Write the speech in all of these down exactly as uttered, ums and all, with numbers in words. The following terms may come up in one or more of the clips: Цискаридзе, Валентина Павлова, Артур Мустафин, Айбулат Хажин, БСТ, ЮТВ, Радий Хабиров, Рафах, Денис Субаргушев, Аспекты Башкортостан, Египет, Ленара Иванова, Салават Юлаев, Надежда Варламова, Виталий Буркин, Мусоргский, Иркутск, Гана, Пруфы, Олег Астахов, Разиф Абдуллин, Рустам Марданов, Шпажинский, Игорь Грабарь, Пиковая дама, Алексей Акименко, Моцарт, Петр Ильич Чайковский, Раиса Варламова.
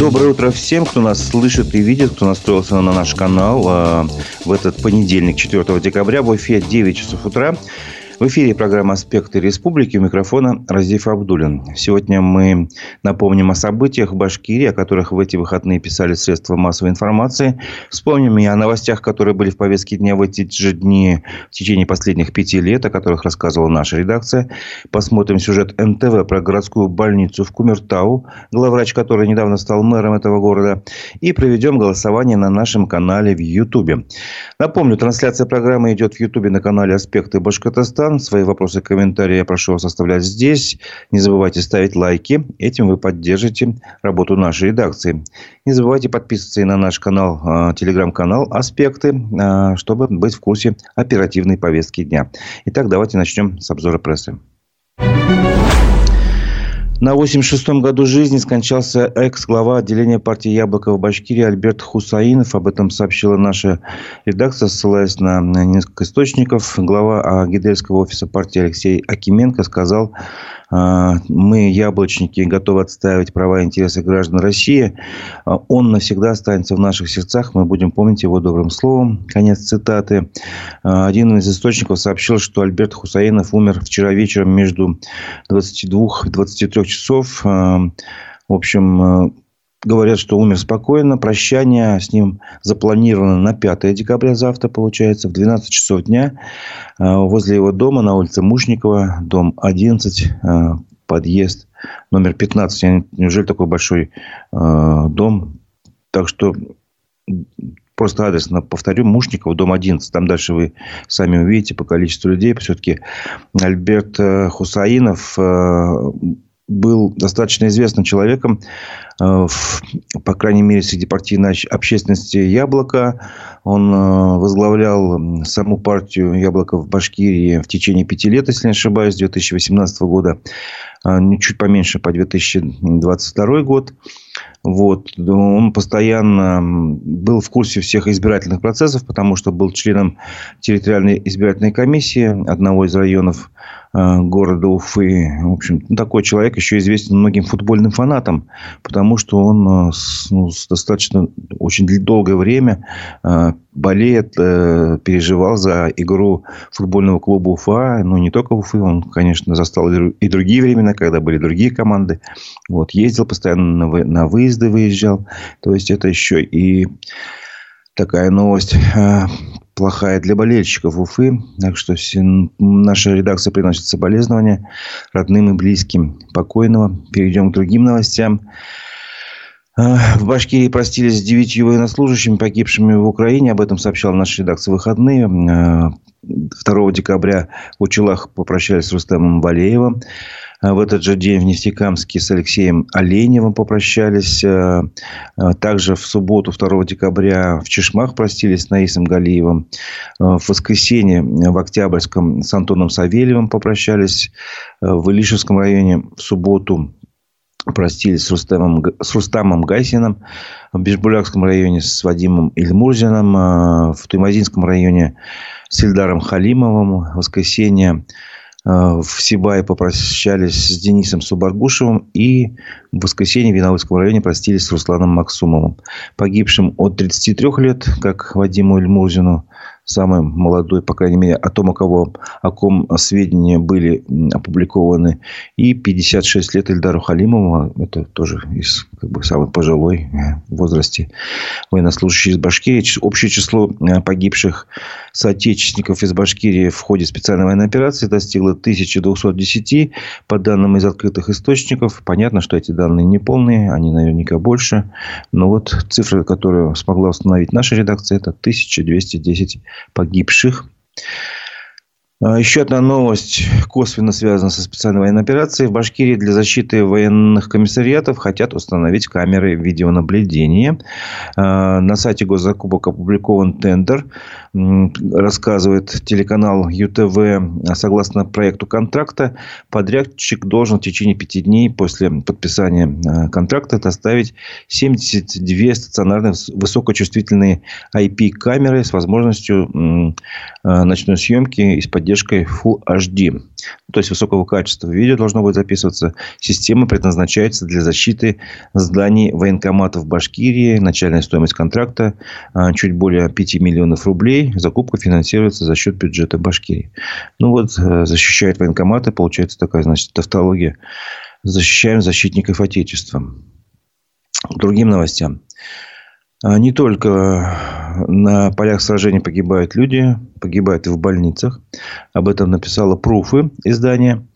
Доброе утро всем, кто нас слышит и видит, кто настроился на наш канал в этот понедельник, четвёртого декабря, в эфире девять часов утра. В эфире программа «Аспекты республики», у микрофона Разиф Абдуллин. Сегодня мы напомним о событиях в Башкирии, о которых в эти выходные писали средства массовой информации. Вспомним и о новостях, которые были в повестке дня в эти же дни в течение последних пяти лет, о которых рассказывала наша редакция. Посмотрим сюжет эн тэ вэ про городскую больницу в Кумертау, главврач которой недавно стал мэром этого города. И проведем голосование на нашем канале в ютубе. Напомню, трансляция программы идет в ютубе на канале «Аспекты Башкортостан». Свои вопросы и комментарии я прошу вас оставлять здесь. Не забывайте ставить лайки. Этим вы поддержите работу нашей редакции. Не забывайте подписываться и на наш канал, телеграм-канал «Аспекты», чтобы быть в курсе оперативной повестки дня. Итак, давайте начнем с обзора прессы. На восемьдесят шестом году жизни скончался экс-глава отделения партии «Яблоко» в Башкирии Альберт Хусаинов. Об этом сообщила наша редакция, ссылаясь на несколько источников. Глава Гидельского офиса партии Алексей Акименко сказал: «Мы, яблочники, готовы отстаивать права и интересы граждан России. Он навсегда останется в наших сердцах. Мы будем помнить его добрым словом». Конец цитаты. Один из источников сообщил, что Альберт Хусаинов умер вчера вечером между двадцатью двумя и двадцатью трёмя часов. В общем, говорят, что умер спокойно. Прощание с ним запланировано на пятое декабря, завтра, получается, в двенадцать часов дня. Возле его дома на улице Мушникова, дом одиннадцать, подъезд номер пятнадцать. Неужели такой большой дом? Так что... Просто адресно повторю. Мушников, дом одиннадцать. Там дальше вы сами увидите по количеству людей. Все-таки Альберт Хусаинов был достаточно известным человеком, по крайней мере, среди партийной общественности «Яблоко». Он возглавлял саму партию «Яблоко» в Башкирии в течение пяти лет, если не ошибаюсь, с две тысячи восемнадцатого года. Чуть поменьше, по две тысячи двадцать второй год. Вот. Он постоянно был в курсе всех избирательных процессов, потому что был членом территориальной избирательной комиссии одного из районов города Уфы. В общем, такой человек еще известен многим футбольным фанатам, потому что он ну, достаточно очень долгое время болеет, переживал за игру футбольного клуба Уфа. Ну, не только Уфы. Он, конечно, застал и другие времена, когда были другие команды. Вот. Ездил постоянно на выезды, выезжал. То есть, это еще и такая новость... плохая для болельщиков Уфы. Так что наша редакция приносит соболезнования родным и близким покойного. Перейдем к другим новостям. В Башкирии простились с девятью военнослужащими, погибшими в Украине. Об этом сообщала наша редакция в выходные. второго декабря в Учелах попрощались с Рустамом Валеевым. В этот же день в Нефтекамске с Алексеем Оленьевым попрощались. Также в субботу, второго декабря, в Чешмах простились с Наисом Галиевым. В воскресенье в Октябрьском с Антоном Савельевым попрощались. В Илишевском районе в субботу простились с Рустамом, с Рустамом Гайсином. В Бишбулякском районе с Вадимом Ильмурзином. В Туймазинском районе с Эльдаром Халимовым. В воскресенье в Сибае попрощались с Денисом Субаргушевым. И в воскресенье в Янаульском районе простились с Русланом Максумовым. Погибшим от тридцати трёх лет, как Вадиму Ильмурзину, самый молодой, по крайней мере, о том, о, кого, о ком сведения были опубликованы. И пятьдесят шесть лет Эльдару Халимову, это тоже из как бы, самой пожилой возрасте военнослужащий из Башкирии. Общее число погибших соотечественников из Башкирии в ходе специальной военной операции достигло тысячи двухсот десяти. По данным из открытых источников, понятно, что эти данные неполные, они наверняка больше. Но вот цифра, которую смогла установить наша редакция, это тысяча двести десять погибших. Еще одна новость косвенно связана со специальной военной операцией. В Башкирии для защиты военных комиссариатов хотят установить камеры видеонаблюдения. На сайте госзакупок опубликован тендер. Рассказывает телеканал ю тэ вэ. Согласно проекту контракта, подрядчик должен в течение пяти дней после подписания контракта доставить семьдесят две стационарные высокочувствительные ай пи-камеры с возможностью ночной съемки из-под задержкой фулл эйч ди, то есть высокого качества. Видео должно будет записываться. Система предназначается для защиты зданий военкоматов Башкирии. Начальная стоимость контракта чуть более пяти миллионов рублей. Закупка финансируется за счет бюджета Башкирии. Ну вот, защищает военкоматы. Получается такая, значит, тавтология. Защищаем защитников Отечества. К другим новостям. Не только на полях сражений погибают люди, погибают и в больницах. Об этом написала Пруфы, издание,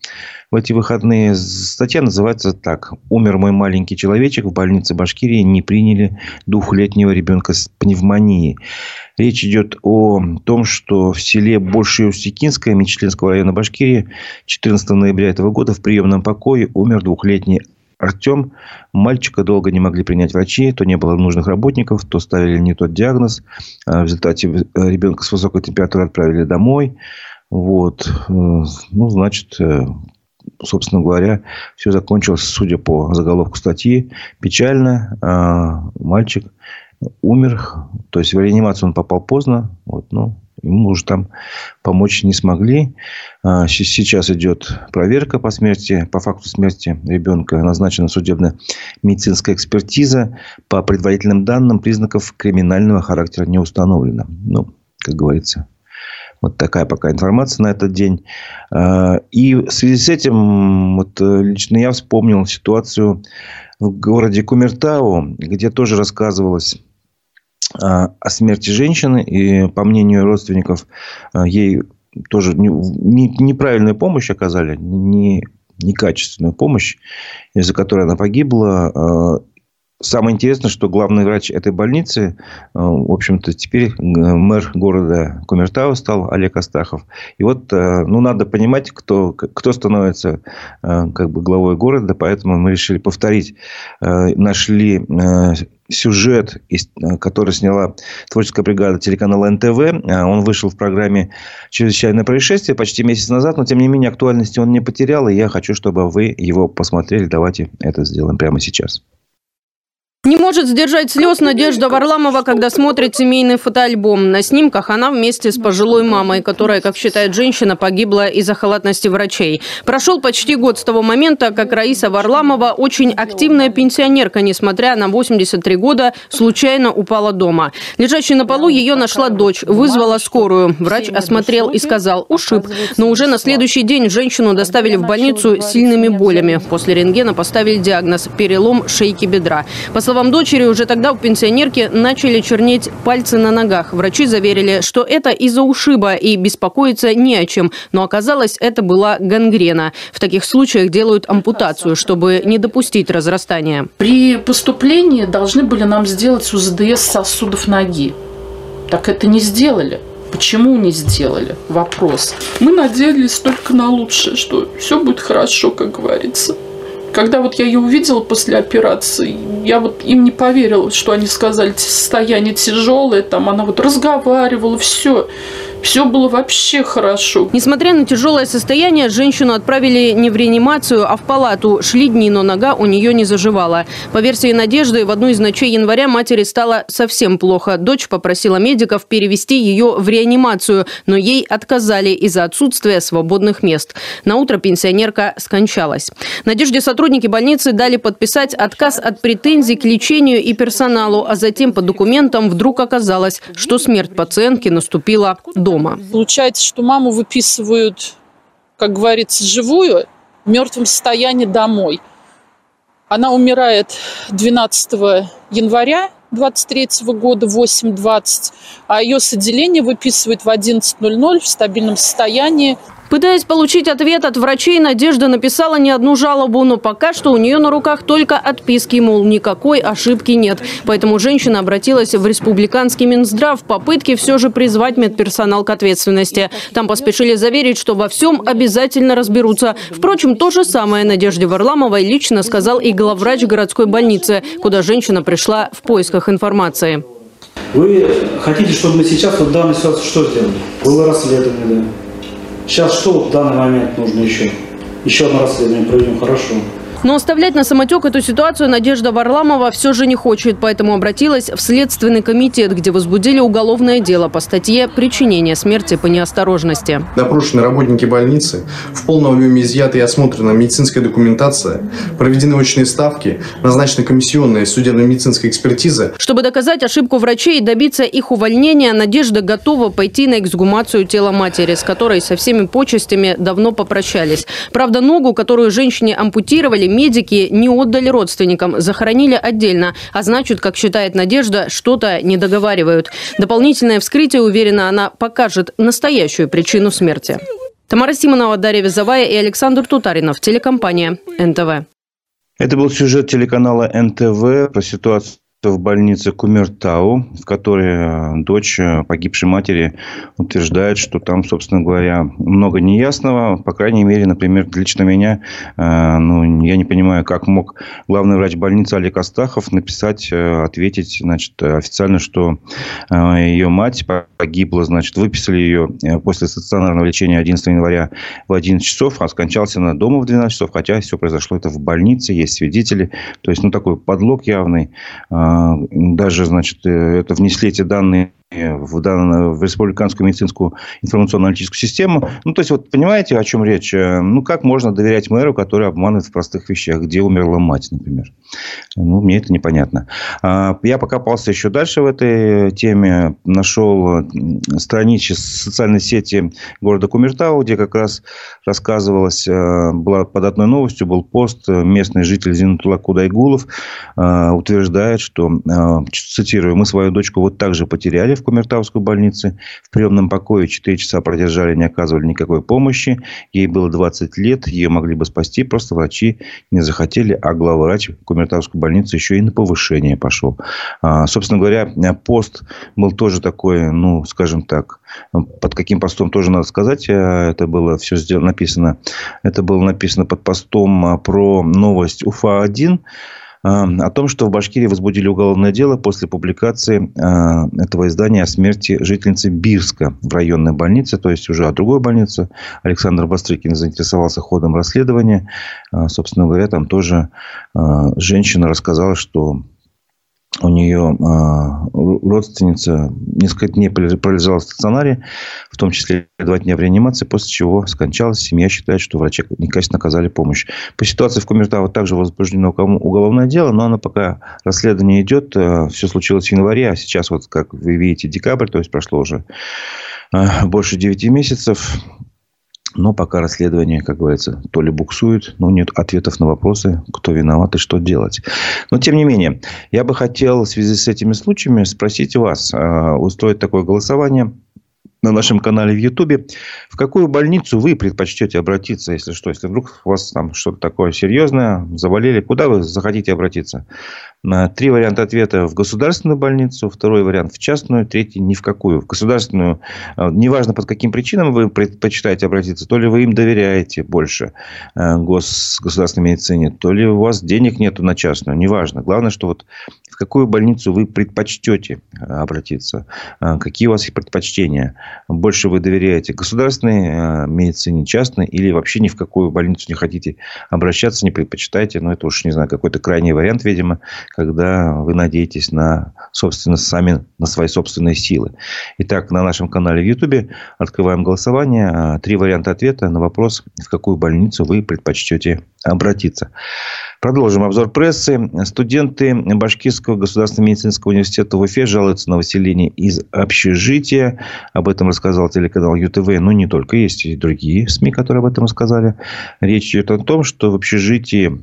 в эти выходные. Статья называется так. «Умер мой маленький человечек. В больнице Башкирии не приняли двухлетнего ребенка с пневмонией». Речь идет о том, что в селе Большеусикинское Мечелинского района Башкирии четырнадцатого ноября этого года в приемном покое умер двухлетний Артем. Мальчика долго не могли принять врачи. То не было нужных работников, то ставили не тот диагноз. В результате ребенка с высокой температурой отправили домой. Вот. Ну, значит, собственно говоря, все закончилось, судя по заголовку статьи, печально. Мальчик умер. То есть, в реанимацию он попал поздно. Вот, ну, ему уже там помочь не смогли. Сейчас идет проверка по смерти, по факту смерти ребенка. Назначена судебно-медицинская экспертиза. По предварительным данным, признаков криминального характера не установлено. Ну, как говорится, вот такая пока информация на этот день. И в связи с этим вот лично я вспомнил ситуацию в городе Кумертау, где тоже рассказывалось о смерти женщины. И, по мнению родственников, ей тоже неправильную помощь оказали, некачественную помощь, из-за которой она погибла. Самое интересное, что главный врач этой больницы, в общем-то, теперь мэр города Кумертау стал Олег Астахов. И вот, ну, надо понимать, кто, кто становится как бы главой города. Поэтому мы решили повторить. Нашли сюжет, который сняла творческая бригада телеканала эн тэ вэ. Он вышел в программе «Чрезвычайное происшествие» почти месяц назад. Но, тем не менее, актуальности он не потерял. И я хочу, чтобы вы его посмотрели. Давайте это сделаем прямо сейчас. Не может сдержать слез Надежда Варламова, когда смотрит семейный фотоальбом. На снимках она вместе с пожилой мамой, которая, как считает женщина, погибла из-за халатности врачей. Прошел почти год с того момента, как Раиса Варламова, очень активная пенсионерка, несмотря на восемьдесят три года, случайно упала дома. Лежащей на полу ее нашла дочь, вызвала скорую. Врач осмотрел и сказал: ушиб. Но уже на следующий день женщину доставили в больницу с сильными болями. После рентгена поставили диагноз – перелом шейки бедра. По словам По словам дочери, уже тогда у пенсионерки начали чернеть пальцы на ногах. Врачи заверили, что это из-за ушиба и беспокоиться не о чем. Но оказалось, это была гангрена. В таких случаях делают ампутацию, чтобы не допустить разрастания. При поступлении должны были нам сделать УЗДС сосудов ноги. Так это не сделали. Почему не сделали? Вопрос. Мы надеялись только на лучшее, что все будет хорошо, как говорится. Когда вот я ее увидела после операции, я вот им не поверила, что они сказали, состояние тяжелое, там она вот разговаривала, все. Все было вообще хорошо. Несмотря на тяжелое состояние, женщину отправили не в реанимацию, а в палату. Шли дни, но нога у нее не заживала. По версии Надежды, в одну из ночей января матери стало совсем плохо. Дочь попросила медиков перевести ее в реанимацию, но ей отказали из-за отсутствия свободных мест. Наутро пенсионерка скончалась. Надежде сотрудники больницы дали подписать отказ от претензий к лечению и персоналу, а затем по документам вдруг оказалось, что смерть пациентки наступила дома. Получается, что маму выписывают, как говорится, живую, в мертвом состоянии домой. Она умирает двенадцатого января двадцать третьего года в восемь двадцать, а ее с отделения выписывают в одиннадцать ноль ноль в стабильном состоянии. Пытаясь получить ответ от врачей, Надежда написала не одну жалобу, но пока что у нее на руках только отписки, мол, никакой ошибки нет. Поэтому женщина обратилась в республиканский Минздрав в попытке все же призвать медперсонал к ответственности. Там поспешили заверить, что во всем обязательно разберутся. Впрочем, то же самое Надежде Варламовой лично сказал и главврач городской больницы, куда женщина пришла в поисках информации. Вы хотите, чтобы мы сейчас вот в данной ситуации что сделали? Было расследование, да? Сейчас что в данный момент нужно еще? Еще одно расследование проведем, хорошо. Но оставлять на самотек эту ситуацию Надежда Варламова все же не хочет, поэтому обратилась в Следственный комитет, где возбудили уголовное дело по статье «Причинение смерти по неосторожности». Допрошены работники больницы, в полном объеме изъята и осмотрена медицинская документация, проведены очные ставки, назначена комиссионная судебно-медицинская экспертиза. Чтобы доказать ошибку врачей и добиться их увольнения, Надежда готова пойти на эксгумацию тела матери, с которой со всеми почестями давно попрощались. Правда, ногу, которую женщине ампутировали, медики не отдали родственникам, захоронили отдельно. А значит, как считает Надежда, что-то недоговаривают. Дополнительное вскрытие, уверена она, покажет настоящую причину смерти. Тамара Симонова, Дарья Визовая и Александр Тутаринов. Телекомпания эн тэ вэ. Это был сюжет телеканала эн тэ вэ про ситуацию в больнице Кумертау, в которой дочь погибшей матери утверждает, что там, собственно говоря, много неясного. По крайней мере, например, лично меня, ну, я не понимаю, как мог главный врач больницы Олег Астахов написать, ответить, значит, официально, что ее мать погибла, значит, выписали ее после стационарного лечения одиннадцатого января в одиннадцать часов, а скончался она дома в двенадцать часов, хотя все произошло это в больнице, есть свидетели. То есть, ну, такой подлог явный. Даже, значит, это внесли эти данные в, данную, в республиканскую медицинскую информационно-аналитическую систему. Ну, то есть, вот понимаете, о чем речь? Ну, как можно доверять мэру, который обманывает в простых вещах? Где умерла мать, например? Ну, мне это непонятно. Я покопался еще дальше в этой теме. Нашел страничку социальной сети города Кумертау, где как раз рассказывалось, была под одной новостью, был пост, местный житель Зинатулла Кудайгулов утверждает, что, цитирую, мы свою дочку вот так же потеряли в Кумертауской больнице. В приемном покое четыре часа продержали, не оказывали никакой помощи. Ей было двадцать лет, ее могли бы спасти, просто врачи не захотели, а главврач Кумертауской больницы еще и на повышение пошел. А, собственно говоря, пост был тоже такой, ну, скажем так, под каким постом тоже надо сказать, это было все сделано, написано, это было написано под постом про новость уфа один. О том, что в Башкирии возбудили уголовное дело после публикации э, этого издания о смерти жительницы Бирска в районной больнице, то есть уже о другой больнице. Александр Бастрыкин заинтересовался ходом расследования. Э, собственно говоря, там тоже э, женщина рассказала, что у нее э, родственница несколько дней пролежала в стационаре, в том числе два дня в реанимации, после чего скончалась. Семья считает, что врачи некачественно оказали помощь. По ситуации в Кумертау также возбуждено уголовное дело, но оно пока расследование идет. Все случилось в январе, а сейчас, вот, как вы видите, декабрь, то есть прошло уже э, больше девяти месяцев. Но пока расследование, как говорится, то ли буксует, но нет ответов на вопросы, кто виноват и что делать. Но, тем не менее, я бы хотел в связи с этими случаями спросить вас, э, устроить такое голосование на нашем канале в Ютубе. В какую больницу вы предпочтете обратиться, если что? Если вдруг у вас там что-то такое серьезное, заболели, куда вы захотите обратиться? Три варианта ответа: в государственную больницу, второй вариант — в частную, третий — ни в какую. В государственную, неважно под каким причинам вы предпочитаете обратиться, то ли вы им доверяете больше, гос, государственной медицине, то ли у вас денег нету на частную, неважно. Главное, что вот в какую больницу вы предпочтете обратиться, какие у вас их предпочтения. Больше вы доверяете государственной медицине, частной, или вообще ни в какую больницу не хотите обращаться, не предпочитаете. Но это уж, не знаю, какой-то крайний вариант, видимо, когда вы надеетесь на, собственно, сами, на свои собственные силы. Итак, на нашем канале в Ютубе открываем голосование. Три варианта ответа на вопрос, в какую больницу вы предпочтете обратиться. Продолжим обзор прессы. Студенты Башкирского государственного медицинского университета в Уфе жалуются на выселение из общежития. Об этом рассказал телеканал ю тэ вэ. Но не только. Есть и другие СМИ, которые об этом рассказали. Речь идет о том, что в общежитии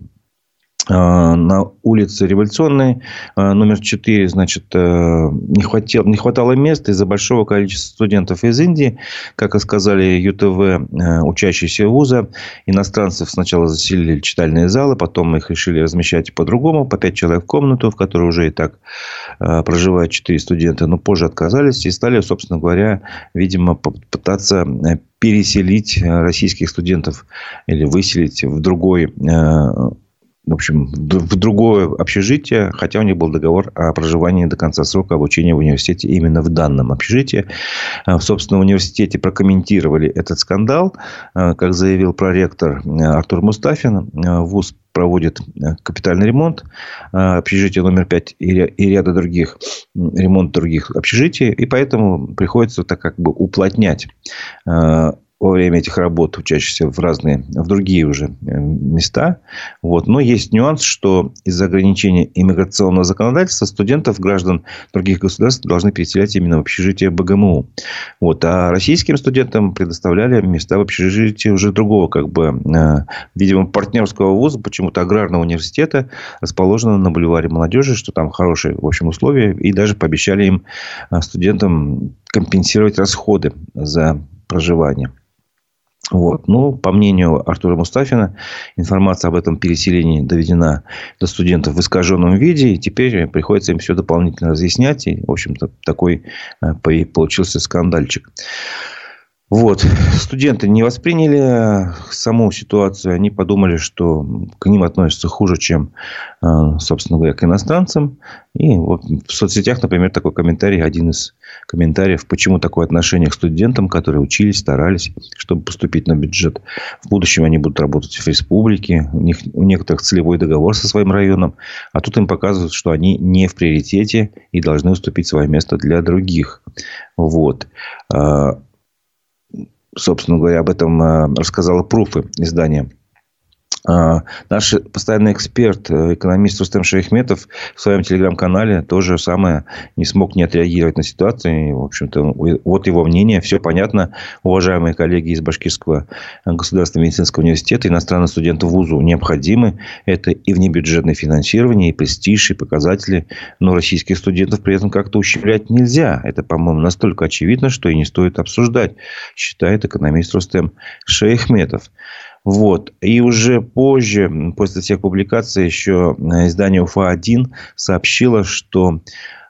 на улице Революционной, номер четыре, значит, не хватило, не хватало места из-за большого количества студентов из Индии. Как рассказали ю тэ вэ, учащиеся вуза, иностранцев сначала заселили читальные залы, потом их решили размещать по-другому, по пять человек в комнату, в которой уже и так проживают четыре студента, но позже отказались и стали, собственно говоря, видимо, пытаться переселить российских студентов или выселить в другой в общем, в другое общежитие, хотя у них был договор о проживании до конца срока обучения в университете именно в данном общежитии. В собственном университете прокомментировали этот скандал. Как заявил проректор Артур Мустафин, вуз проводит капитальный ремонт общежития номер пять и ряда других, ремонт других общежитий, и поэтому приходится так как бы уплотнять во время этих работ, учащихся в разные, в другие уже места. Вот. Но есть нюанс, что из-за ограничения иммиграционного законодательства студентов, граждан других государств должны переселять именно в общежитие БГМУ. Вот. А российским студентам предоставляли места в общежитии уже другого, как бы, видимо, партнерского вуза, почему-то аграрного университета, расположенного на бульваре Молодежи, что там хорошие, в общем, условия. И даже пообещали им, студентам, компенсировать расходы за проживание. Вот. Ну, по мнению Артура Мустафина, информация об этом переселении доведена до студентов в искаженном виде, и теперь приходится им все дополнительно разъяснять. И, в общем-то, такой получился скандальчик. Вот. Студенты не восприняли саму ситуацию. Они подумали, что к ним относятся хуже, чем, собственно говоря, к иностранцам. И вот в соцсетях, например, такой комментарий, один из комментариев, почему такое отношение к студентам, которые учились, старались, чтобы поступить на бюджет. В будущем они будут работать в республике. У них, у некоторых целевой договор со своим районом. А тут им показывают, что они не в приоритете и должны уступить свое место для других. Вот. Собственно говоря, об этом рассказала Пруфы, издание. Наш постоянный эксперт, экономист Рустам Шайхметов в своем телеграм-канале то же самое, не смог не отреагировать на ситуацию. И, в общем-то, вот его мнение. Все понятно. Уважаемые коллеги из Башкирского государственного медицинского университета, иностранные студенты вузу необходимы. Это и внебюджетное финансирование, и престиж, и показатели. Но российских студентов при этом как-то ущемлять нельзя. Это, по-моему, настолько очевидно, что и не стоит обсуждать, считает экономист Рустам Шайхметов. Вот. И уже позже, после всех публикаций, еще издание УФА один сообщило, что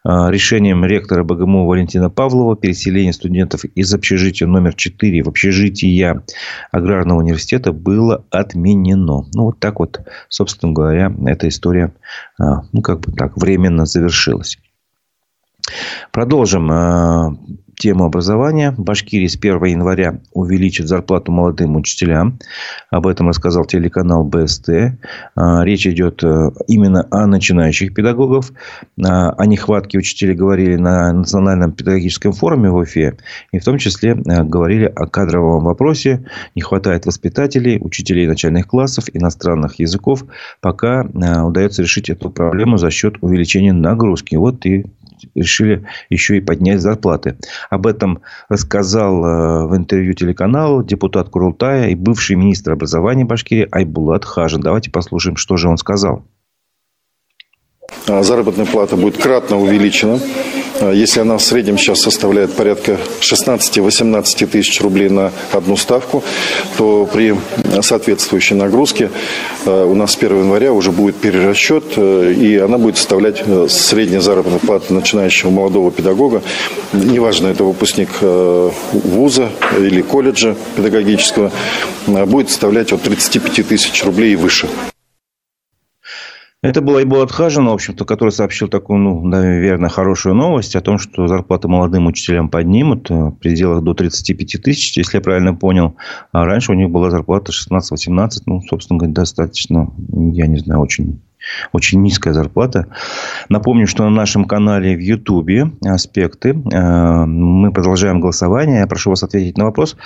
решением ректора БГМУ Валентина Павлова переселение студентов из общежития номер четыре в общежитие Аграрного университета было отменено. Ну, вот так вот, собственно говоря, эта история, ну, как бы так, временно завершилась. Продолжим тему образования. В Башкирии с первого января увеличат зарплату молодым учителям. Об этом рассказал телеканал БСТ. Речь идет именно о начинающих педагогов. О нехватке учителей говорили на национальном педагогическом форуме в Уфе. И в том числе говорили о кадровом вопросе. Не хватает воспитателей, учителей начальных классов, иностранных языков. Пока удается решить эту проблему за счет увеличения нагрузки. Вот и решили еще и поднять зарплаты. Об этом рассказал в интервью телеканалу депутат Курултая и бывший министр образования Башкирии Айбулат Хажин. Давайте послушаем, что же он сказал. Заработная плата будет кратно увеличена. Если она в среднем сейчас составляет порядка шестнадцать-восемнадцать тысяч рублей на одну ставку, то при соответствующей нагрузке у нас с первого января уже будет перерасчет, и она будет составлять средняя заработная плата начинающего молодого педагога. Неважно, это выпускник вуза или колледжа педагогического, будет составлять от тридцать пять тысяч рублей и выше. Это был Айбулат Хажин, в общем-то, который сообщил такую, ну, наверное, хорошую новость о том, что зарплаты молодым учителям поднимут в пределах до тридцать пять тысяч, если я правильно понял. А раньше у них была зарплата шестнадцать-восемнадцать, ну, собственно говоря, достаточно, я не знаю, очень... Очень низкая зарплата. Напомню, что на нашем канале в Ютубе «Аспекты» мы продолжаем голосование. Я прошу вас ответить на вопрос,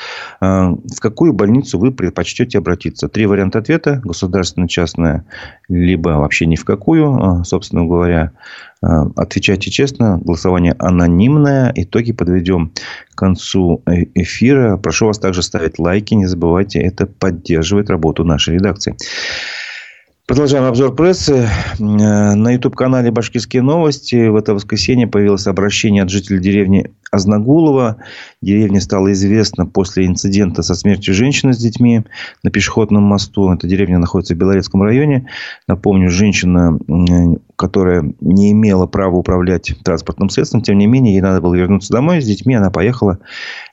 в какую больницу вы предпочтете обратиться. Три варианта ответа. Государственная, частная, либо вообще ни в какую. Собственно говоря, отвечайте честно. Голосование анонимное. Итоги подведем к концу эфира. Прошу вас также ставить лайки. Не забывайте, это поддерживает работу нашей редакции. Продолжаем обзор прессы. На YouTube-канале «Башкирские новости» в это воскресенье появилось обращение от жителей деревни Азнагулова. Деревня стала известна после инцидента со смертью женщины с детьми на пешеходном мосту. Эта деревня находится в Белорецком районе. Напомню, женщина, которая не имела права управлять транспортным средством, тем не менее, ей надо было вернуться домой с детьми. Она поехала.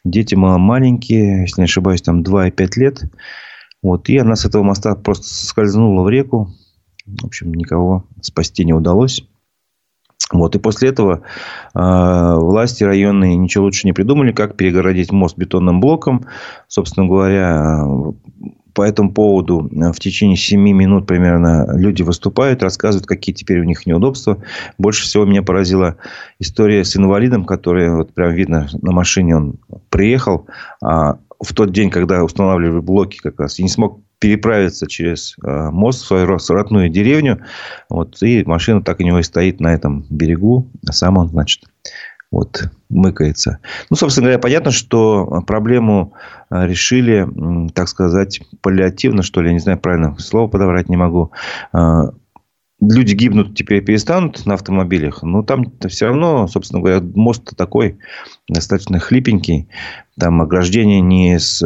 Дети маленькие, если не ошибаюсь, там два и пять лет. Вот, и она с этого моста просто соскользнула в реку. в общем, никого спасти не удалось. Вот. И после этого э, власти районные ничего лучше не придумали, как перегородить мост бетонным блоком. Собственно говоря, по этому поводу в течение семи минут примерно люди выступают, рассказывают, какие теперь у них неудобства. Больше всего меня поразила история с инвалидом, который, вот прям видно, на машине он приехал. А в тот день, когда устанавливали блоки как раз, и не смог переправиться через мост в свою родную деревню. Вот, и машина так у него и стоит на этом берегу. А сам он, значит, вот, мыкается. Ну, собственно говоря, понятно, что проблему решили, так сказать, паллиативно, что ли. Я не знаю, правильно слово подобрать не могу. Люди гибнут, теперь перестанут на автомобилях. Но там-то все равно, собственно говоря, мост такой достаточно хлипенький. Там ограждение не с...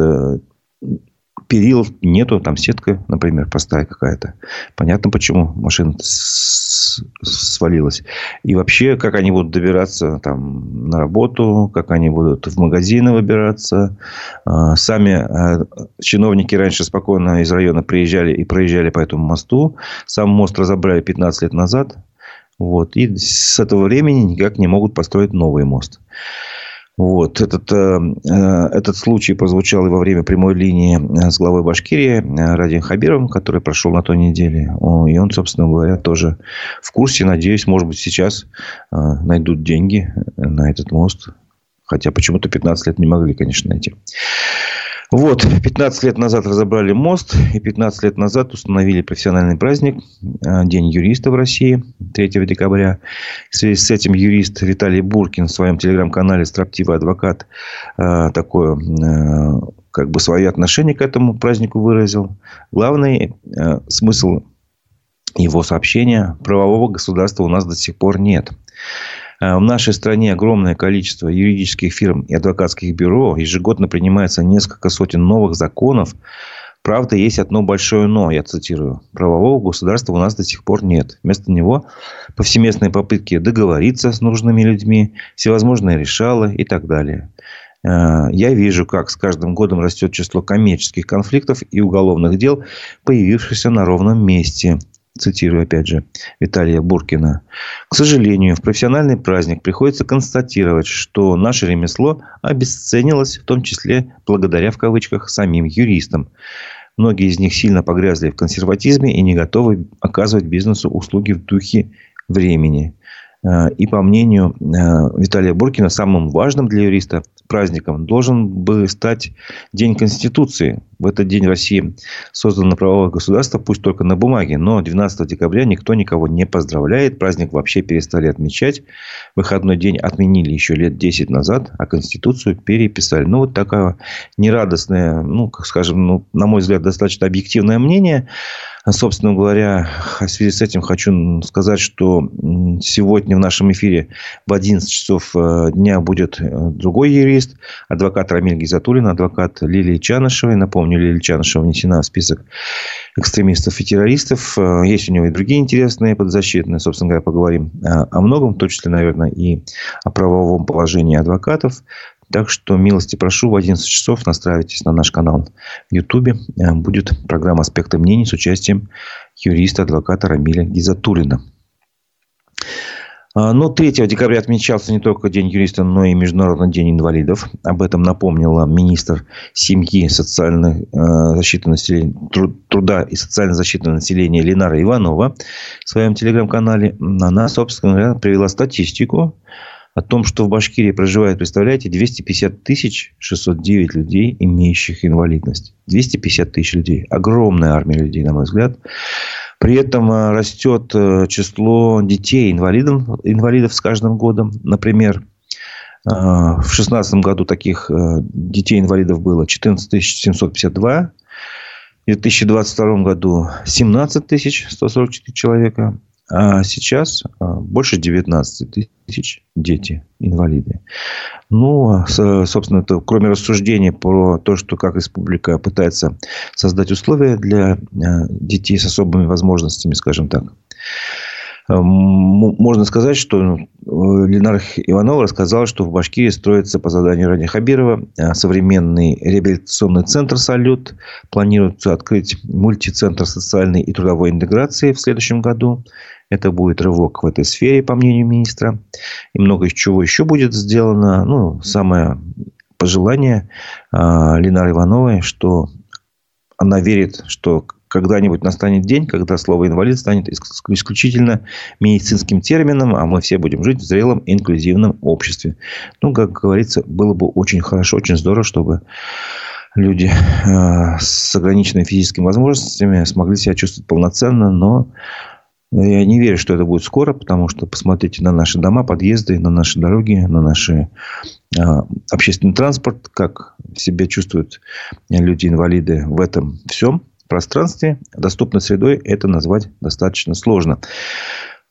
перил нету, там сетка, например, простая какая-то. Понятно, почему машина свалилась. И вообще, как они будут добираться там, на работу, как они будут в магазины выбираться. Сами чиновники раньше спокойно из района приезжали и проезжали по этому мосту. Сам мост разобрали пятнадцать лет назад. Вот. И с этого времени никак не могут построить новый мост. Вот. Этот, э, этот случай прозвучал и во время прямой линии с главой Башкирии Радием Хабировым, который прошел на той неделе. И он, собственно говоря, тоже в курсе. Надеюсь, может быть, сейчас э, найдут деньги на этот мост. Хотя почему-то пятнадцать лет не могли, конечно, найти. Вот. пятнадцать лет назад разобрали мост. И пятнадцать лет назад установили профессиональный праздник. День юриста в России. третьего декабря. В связи с этим юрист Виталий Буркин в своем телеграм-канале «Строптивый адвокат» такое, как бы, свое отношение к этому празднику выразил. Главный смысл его сообщения – правового государства у нас до сих пор нет. В нашей стране огромное количество юридических фирм и адвокатских бюро. Ежегодно принимается несколько сотен новых законов. Правда, есть одно большое «но», я цитирую. Правового государства у нас до сих пор нет. Вместо него повсеместные попытки договориться с нужными людьми, всевозможные решалы и так далее. Я вижу, как с каждым годом растет число коммерческих конфликтов и уголовных дел, появившихся на ровном месте. Цитирую опять же Виталия Буркина. К сожалению, в профессиональный праздник приходится констатировать, что наше ремесло обесценилось, в том числе благодаря, в кавычках, самим юристам. Многие из них сильно погрязли в консерватизме и не готовы оказывать бизнесу услуги в духе времени. И по мнению Виталия Буркина, самым важным для юриста праздником должен бы стать День Конституции. В этот день в России создано правовое государство, пусть только на бумаге. Но двенадцатого декабря никто никого не поздравляет. Праздник вообще перестали отмечать. Выходной день отменили еще лет десять назад, а Конституцию переписали. Ну, вот такое нерадостное, ну, как скажем, ну, на мой взгляд, достаточно объективное мнение. Собственно говоря, в связи с этим хочу сказать, что сегодня в нашем эфире в одиннадцать часов дня будет другой юрист, адвокат Рамиль Гизатуллин, адвокат Лилии Чанышевой. Напомню, Лилия Чанышева внесена в список экстремистов и террористов. Есть у него и другие интересные подзащитные. Собственно говоря, поговорим о многом, в том числе, наверное, и о правовом положении адвокатов. Так что, милости прошу, в одиннадцать часов настраивайтесь на наш канал в Ютубе. Будет программа «Аспекты мнений» с участием юриста-адвоката Рамиля Гизатуллина. Но третьего декабря отмечался не только День юриста, но и Международный день инвалидов. Об этом напомнила министр семьи, социальной защиты населения, труда и социальной защиты населения Ленара Иванова в своем телеграм-канале. Она, собственно говоря, привела статистику о том, что в Башкирии проживает, представляете, двести пятьдесят тысяч шестьсот девять людей, имеющих инвалидность. двести пятьдесят тысяч людей. Огромная армия людей, на мой взгляд. При этом растет число детей инвалидов, инвалидов с каждым годом. Например, в две тысячи шестнадцатом году таких детей-инвалидов было четырнадцать тысяч семьсот пятьдесят два. В две тысячи двадцать втором году семнадцать тысяч сто сорок четыре человека. А сейчас больше девятнадцать тысяч дети, инвалиды. Ну, собственно, это, кроме рассуждений про то, что как республика пытается создать условия для детей с особыми возможностями, скажем так, можно сказать, что Ленара Иванова рассказала, что в Башкирии строится по заданию Радия Хабирова современный реабилитационный центр «Салют». Планируется открыть мультицентр социальной и трудовой интеграции в следующем году. Это будет рывок в этой сфере, по мнению министра. И много чего еще будет сделано. Ну, самое пожелание Ленары Ивановой, что она верит, что когда-нибудь настанет день, когда слово «инвалид» станет исключительно медицинским термином, а мы все будем жить в зрелом инклюзивном обществе. Ну, как говорится, было бы очень хорошо, очень здорово, чтобы люди с ограниченными физическими возможностями смогли себя чувствовать полноценно, но я не верю, что это будет скоро, потому что посмотрите на наши дома, подъезды, на наши дороги, на наш э, общественный транспорт, как себя чувствуют люди-инвалиды в этом всем пространстве. Доступной средой это назвать достаточно сложно.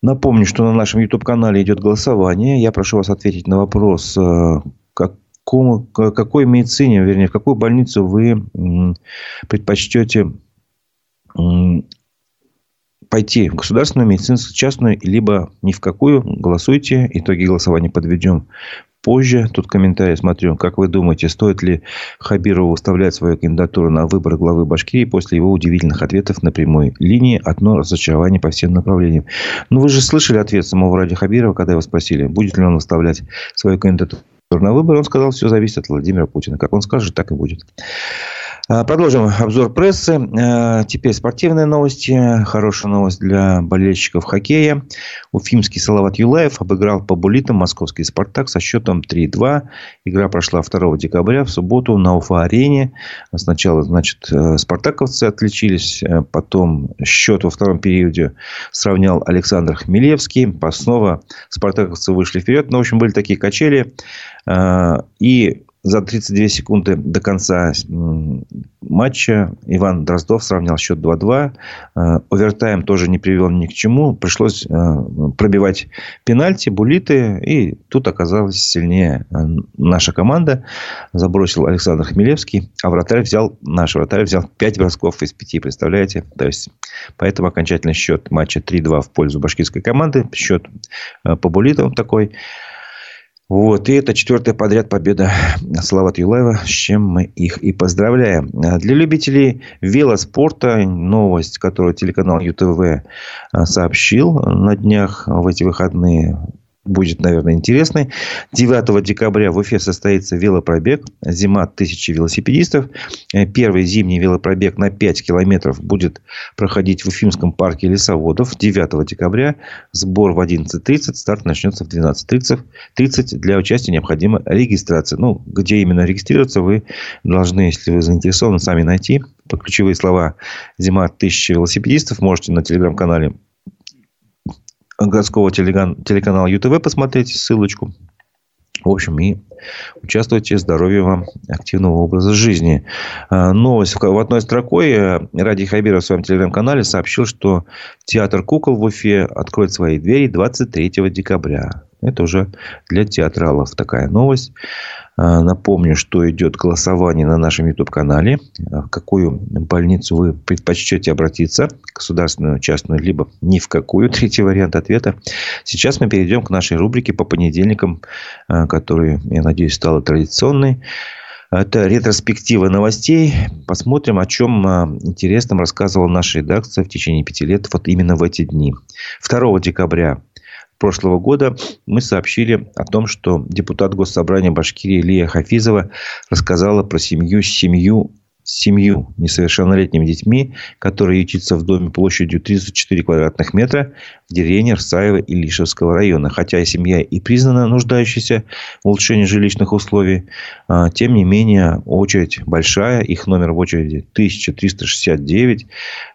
Напомню, что на нашем YouTube-канале идет голосование. Я прошу вас ответить на вопрос, э, как к какой медицине, вернее, в какую больницу вы э, предпочтете э, пойти в государственную, медицинскую, частную, либо ни в какую. Голосуйте. Итоги голосования подведем позже. Тут комментарии смотрю. Как вы думаете, стоит ли Хабирову выставлять свою кандидатуру на выборы главы Башкирии после его удивительных ответов на прямой линии? Одно разочарование по всем направлениям. Ну, вы же слышали ответ самого Радия Хабирова, когда его спросили, будет ли он выставлять свою кандидатуру на выборы. Он сказал, все зависит от Владимира Путина. Как он скажет, так и будет. Продолжим обзор прессы. Теперь спортивные новости. Хорошая новость для болельщиков хоккея. Уфимский Салават Юлаев обыграл по буллитам московский «Спартак» со счетом три-два. Игра прошла второго декабря в субботу на Уфа-арене. Сначала, значит, спартаковцы отличились. Потом счет во втором периоде сравнял Александр Хмелевский. Снова спартаковцы вышли вперед. Но, в общем, были такие качели. И за тридцать две секунды до конца матча Иван Дроздов сравнял счет два-два. Овертайм тоже не привел ни к чему. Пришлось пробивать пенальти, буллиты. И тут оказалась сильнее наша команда. Забросил Александр Хмелевский. А вратарь взял, наш вратарь взял пять бросков из пяти. Представляете? То есть, поэтому окончательный счет матча три-два в пользу башкирской команды. Счет по буллитам такой. Вот, и это четвертая подряд победа Салавата Юлаева, с чем мы их и поздравляем. Для любителей велоспорта новость, которую телеканал ЮТВ сообщил на днях в эти выходные, будет, наверное, интересной. девятого декабря в Уфе состоится велопробег «Зима тысячи велосипедистов». Первый зимний велопробег на пять километров будет проходить в Уфимском парке лесоводов девятого декабря. Сбор в одиннадцать тридцать, старт начнется в двенадцать тридцать. Для участия необходима регистрация. Ну, где именно регистрироваться, вы должны, если вы заинтересованы, сами найти. По ключевые слова «Зима тысячи велосипедистов» можете на телеграм-канале городского телеканала ЮТВ посмотреть ссылочку. В общем, и участвуйте. Здоровья вам, активного образа жизни. Новость в одной строкой. Радий Хабиров в своем телеграм-канале сообщил, что театр кукол в Уфе откроет свои двери двадцать третьего декабря. Это уже для театралов такая новость. Напомню, что идет голосование на нашем YouTube-канале. В какую больницу вы предпочтете обратиться? Государственную, частную, либо ни в какую. Третий вариант ответа. Сейчас мы перейдем к нашей рубрике по понедельникам, которая, я надеюсь, стала традиционной. Это ретроспектива новостей. Посмотрим, о чем интересном рассказывала наша редакция в течение пяти лет, вот именно в эти дни. второго декабря прошлого года мы сообщили о том, что депутат Госсобрания Башкирии Лия Хафизова рассказала про семью, семью, семью несовершеннолетними детьми, которые ютятся в доме площадью тридцать четыре квадратных метра в деревне Рсаева и Лишевского района. Хотя семья и признана нуждающейся в улучшении жилищных условий, тем не менее очередь большая, их номер в очереди тысяча триста шестьдесят девять.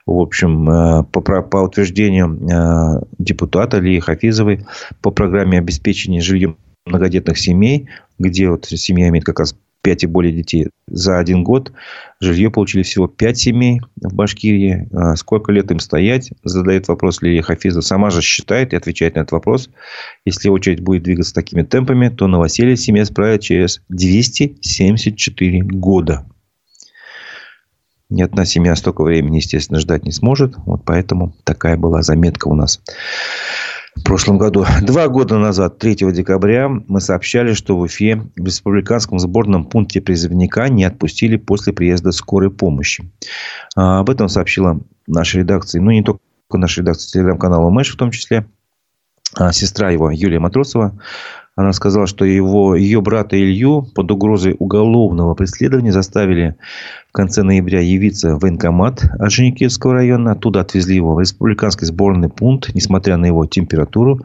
В общем, по, по утверждению депутата Лии Хафизовой, по программе обеспечения жильем многодетных семей, где вот семья имеет как раз пять и более детей, за один год жилье получили всего пять семей в Башкирии. Сколько лет им стоять, задает вопрос Лилия Хафизова. Сама же считает и отвечает на этот вопрос. Если очередь будет двигаться такими темпами, то новоселье семья справит через двести семьдесят четыре года. Ни одна семья столько времени, естественно, ждать не сможет. Вот поэтому такая была заметка у нас. в прошлом году. Два года назад, третьего декабря, мы сообщали, что в Уфе в республиканском сборном пункте призывника не отпустили после приезда скорой помощи. Об этом сообщила наша редакция, ну не только наша редакция, телеграм-канала «Мэш» в том числе, а сестра его Юлия Матросова. Она сказала, что его, ее брата Илью под угрозой уголовного преследования заставили в конце ноября явиться в военкомат от Женикевского района. Оттуда отвезли его в республиканский сборный пункт, несмотря на его температуру.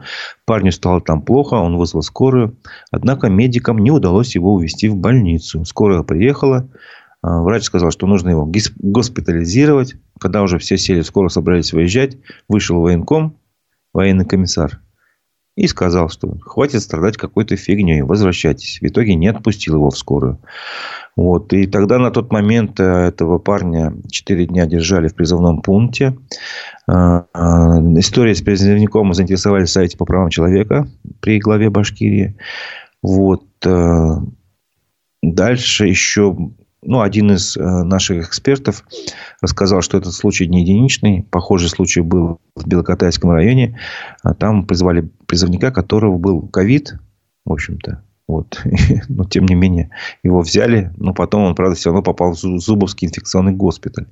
Парню стало там плохо, он вызвал скорую. Однако медикам не удалось его увезти в больницу. Скорая приехала. Врач сказал, что нужно его госпитализировать. Когда уже все сели, скоро собрались выезжать, вышел военком, военный комиссар. И сказал, что хватит страдать какой-то фигней, возвращайтесь. В итоге не отпустил его в скорую. Вот. И тогда на тот момент этого парня четыре дня держали в призывном пункте. История с призывником заинтересовали в Совете по правам человека при главе Башкирии. Вот. Дальше еще... Ну, один из наших экспертов рассказал, что этот случай не единичный. Похожий случай был в Белокатайском районе. Там призвали призывника, которого был ковид, в общем-то. Вот. Но, тем не менее, его взяли. Но потом он, правда, все равно попал в Зубовский инфекционный госпиталь.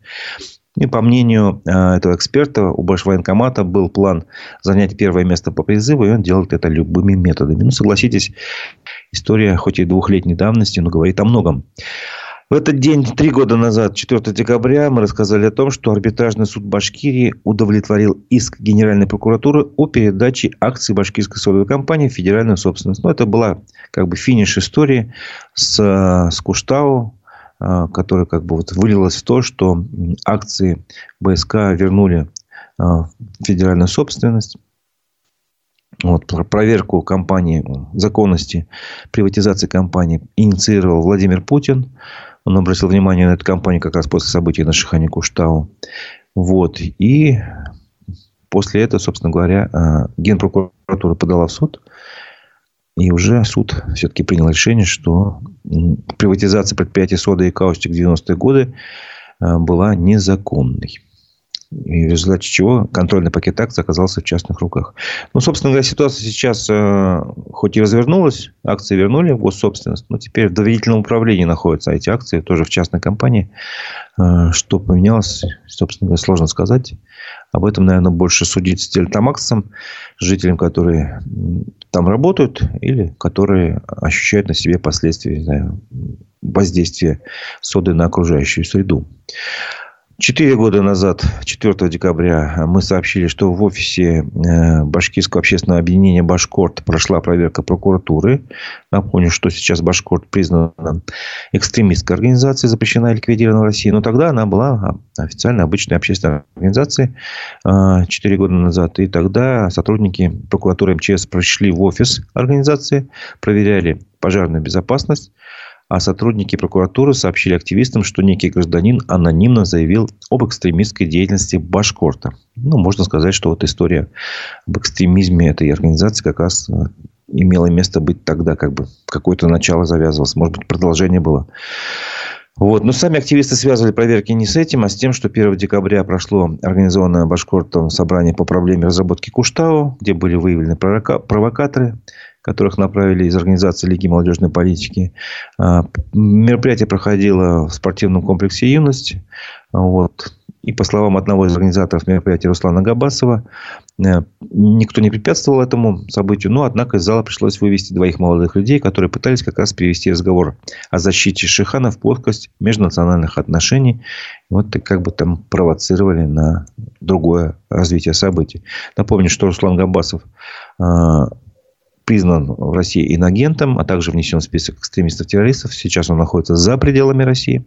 И по мнению этого эксперта, у Башвоенкомата был план занять первое место по призыву, и он делает это любыми методами. Ну, согласитесь, история хоть и двухлетней давности, но говорит о многом. В этот день, три года назад, четвёртого декабря, мы рассказали о том, что арбитражный суд Башкирии удовлетворил иск Генеральной прокуратуры о передаче акций Башкирской содовой компании в федеральную собственность. Но это была как бы финиш истории с, с Куштау, которая как бы вот вылилась в то, что акции БСК вернули в федеральную собственность. Вот, проверку компании, законности приватизации компании инициировал Владимир Путин. Он обратил внимание на эту компанию как раз после событий на Шихане Куштау. Вот. И после этого, собственно говоря, Генпрокуратура подала в суд. И уже суд все-таки принял решение, что приватизация предприятий «Сода» и «Каустик» в девяностые годы была незаконной. И в результате чего контрольный пакет акций оказался в частных руках. Ну, собственно говоря, ситуация сейчас э, хоть и развернулась, акции вернули в госсобственность, но теперь в доверительном управлении находятся эти акции, тоже в частной компании. Э, что поменялось, собственно говоря, сложно сказать. Об этом, наверное, больше судить с тельтамаксом, жителям, которые там работают или которые ощущают на себе последствия, не знаю, воздействия соды на окружающую среду. Четыре года назад, четвёртого декабря, мы сообщили, что в офисе Башкирского общественного объединения «Башкорт» прошла проверка прокуратуры. Напомню, что сейчас «Башкорт» признана экстремистской организацией, запрещена и ликвидирована в России. Но тогда она была официально обычной общественной организацией четыре года назад. И тогда сотрудники прокуратуры МЧС пришли в офис организации, проверяли пожарную безопасность. А сотрудники прокуратуры сообщили активистам, что некий гражданин анонимно заявил об экстремистской деятельности Башкорта. Ну, можно сказать, что вот история об экстремизме этой организации как раз имела место быть тогда, как бы какое-то начало завязывалось, может быть, продолжение было. Вот. Но сами активисты связывали проверки не с этим, а с тем, что первого декабря прошло организованное Башкортом собрание по проблеме разработки Куштау, где были выявлены провокаторы, которых направили из организации Лиги молодежной политики. Мероприятие проходило в спортивном комплексе «Юность». Вот. И по словам одного из организаторов мероприятия Руслана Габасова, никто не препятствовал этому событию. Но, однако, из зала пришлось вывести двоих молодых людей, которые пытались как раз перевести разговор о защите Шихана в плоскость межнациональных отношений. Вот как бы там провоцировали на другое развитие событий. Напомню, что Руслан Габасов признан в России иноагентом, а также внесен в список экстремистов-террористов. Сейчас он находится за пределами России.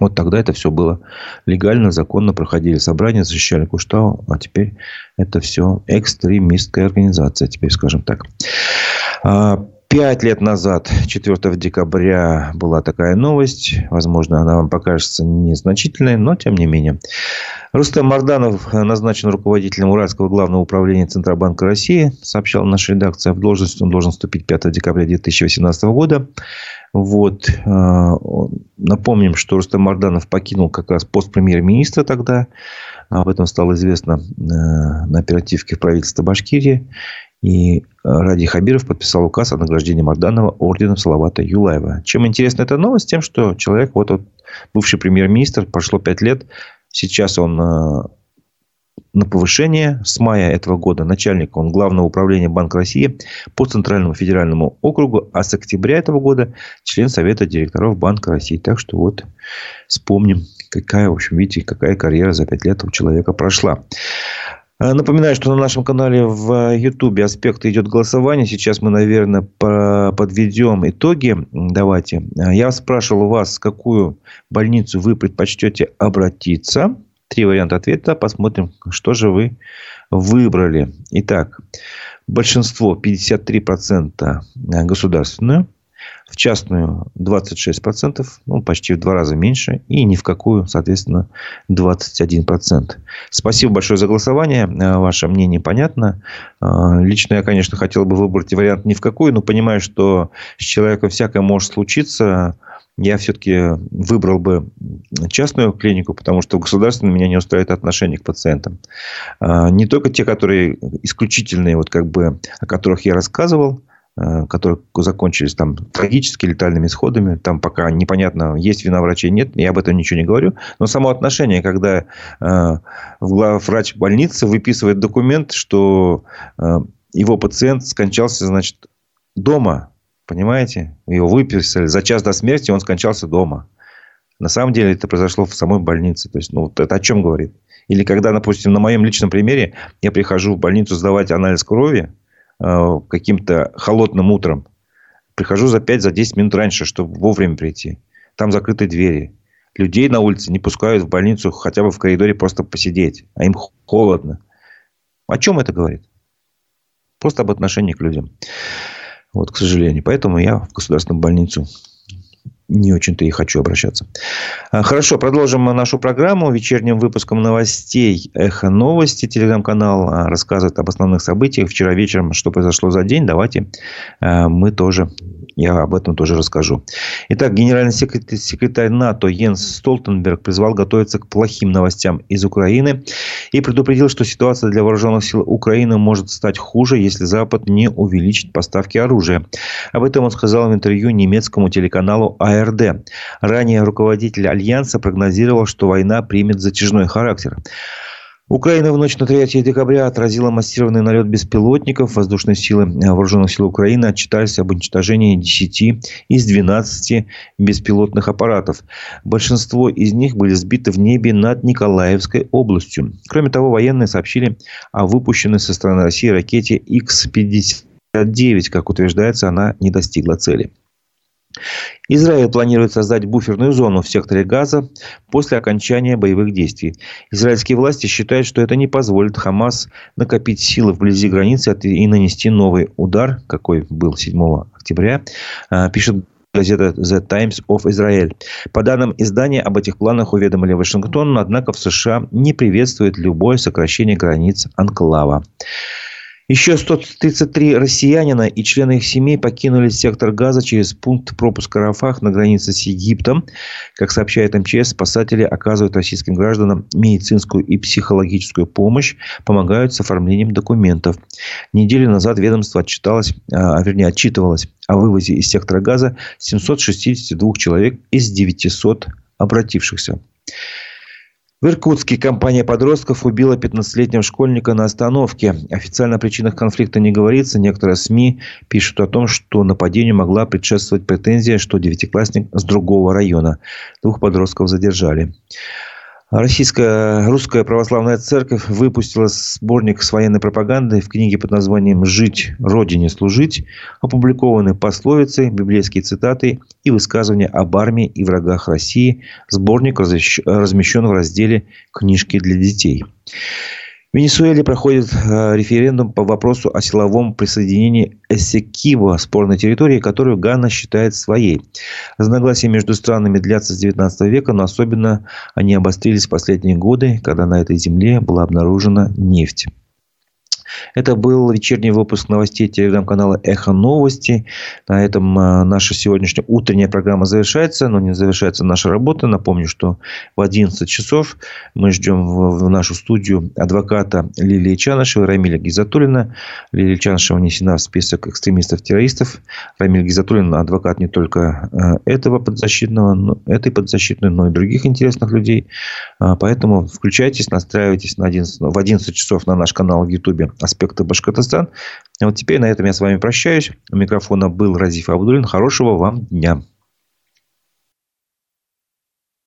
Вот тогда это все было легально, законно. Проходили собрания, защищали Куштау. А теперь это все экстремистская организация. Теперь скажем так. первого Пять лет назад, четвёртого декабря, была такая новость. Возможно, она вам покажется незначительной, но тем не менее. Рустам Марданов назначен руководителем Уральского главного управления Центробанка России, сообщал наша редакция. В должность он должен вступить пятого декабря две тысячи восемнадцатого года. Вот. Напомним, что Рустам Марданов покинул как раз пост премьер-министра тогда. Об этом стало известно на оперативке правительства Башкирии. И Радий Хабиров подписал указ о награждении Марданова орденом Салавата Юлаева. Чем интересна эта новость? Тем, что человек, вот, вот бывший премьер-министр, прошло пять лет. Сейчас он на повышение. С мая этого года начальник он главного управления Банка России по Центральному федеральному округу. А с октября этого года член Совета директоров Банка России. Так что вот вспомним, какая, в общем, видите, какая карьера за пять лет у человека прошла. Напоминаю, что на нашем канале в Ютубе «Аспекты» идет голосование. Сейчас мы, наверное, подведем итоги. Давайте. Я спрашивал вас, в какую больницу вы предпочтете обратиться. Три варианта ответа. Посмотрим, что же вы выбрали. Итак, большинство, пятьдесят три процента, государственную. В частную двадцать шесть процентов, ну, почти в два раза меньше. И ни в какую, соответственно, двадцать один процент. Спасибо большое за голосование. Ваше мнение понятно. Лично я, конечно, хотел бы выбрать вариант ни в какую, но понимаю, что с человеком всякое может случиться. Я все-таки выбрал бы частную клинику, потому что в государственной меня не устраивает отношение к пациентам. Не только те, которые исключительные, вот как бы, о которых я рассказывал, которые закончились там трагически летальными исходами. Там пока непонятно, есть вина врачей, нет. Я об этом ничего не говорю. Но само отношение, когда э, главврач больницы выписывает документ, что э, его пациент скончался, значит, дома. Понимаете? Его выписали за час до смерти, он скончался дома. На самом деле это произошло в самой больнице. То есть, ну, вот это о чем говорит? Или когда, допустим, на моем личном примере я прихожу в больницу сдавать анализ крови, каким-то холодным утром. Прихожу за пять-десять минут раньше, чтобы вовремя прийти. Там закрыты двери. Людей на улице не пускают в больницу хотя бы в коридоре просто посидеть. А им холодно. О чем это говорит? Просто об отношении к людям. Вот, к сожалению. Поэтому я в государственную больницу не очень-то и хочу обращаться. Хорошо, продолжим нашу программу вечерним выпуском новостей. Эхо новости. Телеграм-канал рассказывает об основных событиях. Вчера вечером, что произошло за день. Давайте мы тоже, я об этом тоже расскажу. Итак, генеральный секретарь, секретарь НАТО Йенс Столтенберг призвал готовиться к плохим новостям из Украины и предупредил, что ситуация для вооруженных сил Украины может стать хуже, если Запад не увеличит поставки оружия. Об этом он сказал в интервью немецкому телеканалу АР. РД. Ранее руководитель Альянса прогнозировал, что война примет затяжной характер. Украина в ночь на третье декабря отразила массированный налет беспилотников. Воздушные силы вооруженных сил Украины отчитались об уничтожении десяти из двенадцати беспилотных аппаратов. Большинство из них были сбиты в небе над Николаевской областью. Кроме того, военные сообщили о выпущенной со стороны России ракете икс пятьдесят девять. Как утверждается, она не достигла цели. Израиль планирует создать буферную зону в секторе Газа после окончания боевых действий. Израильские власти считают, что это не позволит Хамас накопить силы вблизи границы и нанести новый удар, какой был седьмого октября, пишет газета The Times of Israel. По данным издания, об этих планах уведомили Вашингтон, однако в США не приветствует любое сокращение границ анклава. Еще сто тридцать три россиянина и члены их семей покинули сектор Газа через пункт пропуска Рафах на границе с Египтом. Как сообщает МЧС, спасатели оказывают российским гражданам медицинскую и психологическую помощь, помогают с оформлением документов. Неделю назад ведомство отчиталось, а, вернее, отчитывалось о вывозе из сектора Газа семьсот шестьдесят два человек из девятисот обратившихся. В Иркутске компания подростков убила пятнадцатилетнего школьника на остановке. Официально о причинах конфликта не говорится. Некоторые СМИ пишут о том, что нападению могла предшествовать претензия, что девятиклассник с другого района. Двух подростков задержали. Российская Русская Православная Церковь выпустила сборник с военной пропагандой. В книге под названием «Жить, Родине служить» опубликованы пословицы, библейские цитаты и высказывания об армии и врагах России. Сборник размещен в разделе «Книжки для детей». В Венесуэле проходит референдум по вопросу о силовом присоединении Эсекибо, спорной территории, которую Гана считает своей. Разногласия между странами длятся с девятнадцатого века, но особенно они обострились в последние годы, когда на этой земле была обнаружена нефть. Это был вечерний выпуск новостей телеграм-канала «Эхо Новости». На этом наша сегодняшняя утренняя программа завершается, но не завершается наша работа. Напомню, что в одиннадцать часов мы ждем в нашу студию адвоката Лилии Чанышевой, Рамиля Гизатуллина. Лилия Чанышева внесена в список экстремистов-террористов. Рамиль Гизатуллин – адвокат не только этого подзащитного, но, этой подзащитной, но и других интересных людей. Поэтому включайтесь, настраивайтесь на одиннадцать, в одиннадцать часов на наш канал в Ютубе «Аспекты Башкортостан». А вот теперь на этом я с вами прощаюсь. У микрофона был Разиф Абдуллин. Хорошего вам дня.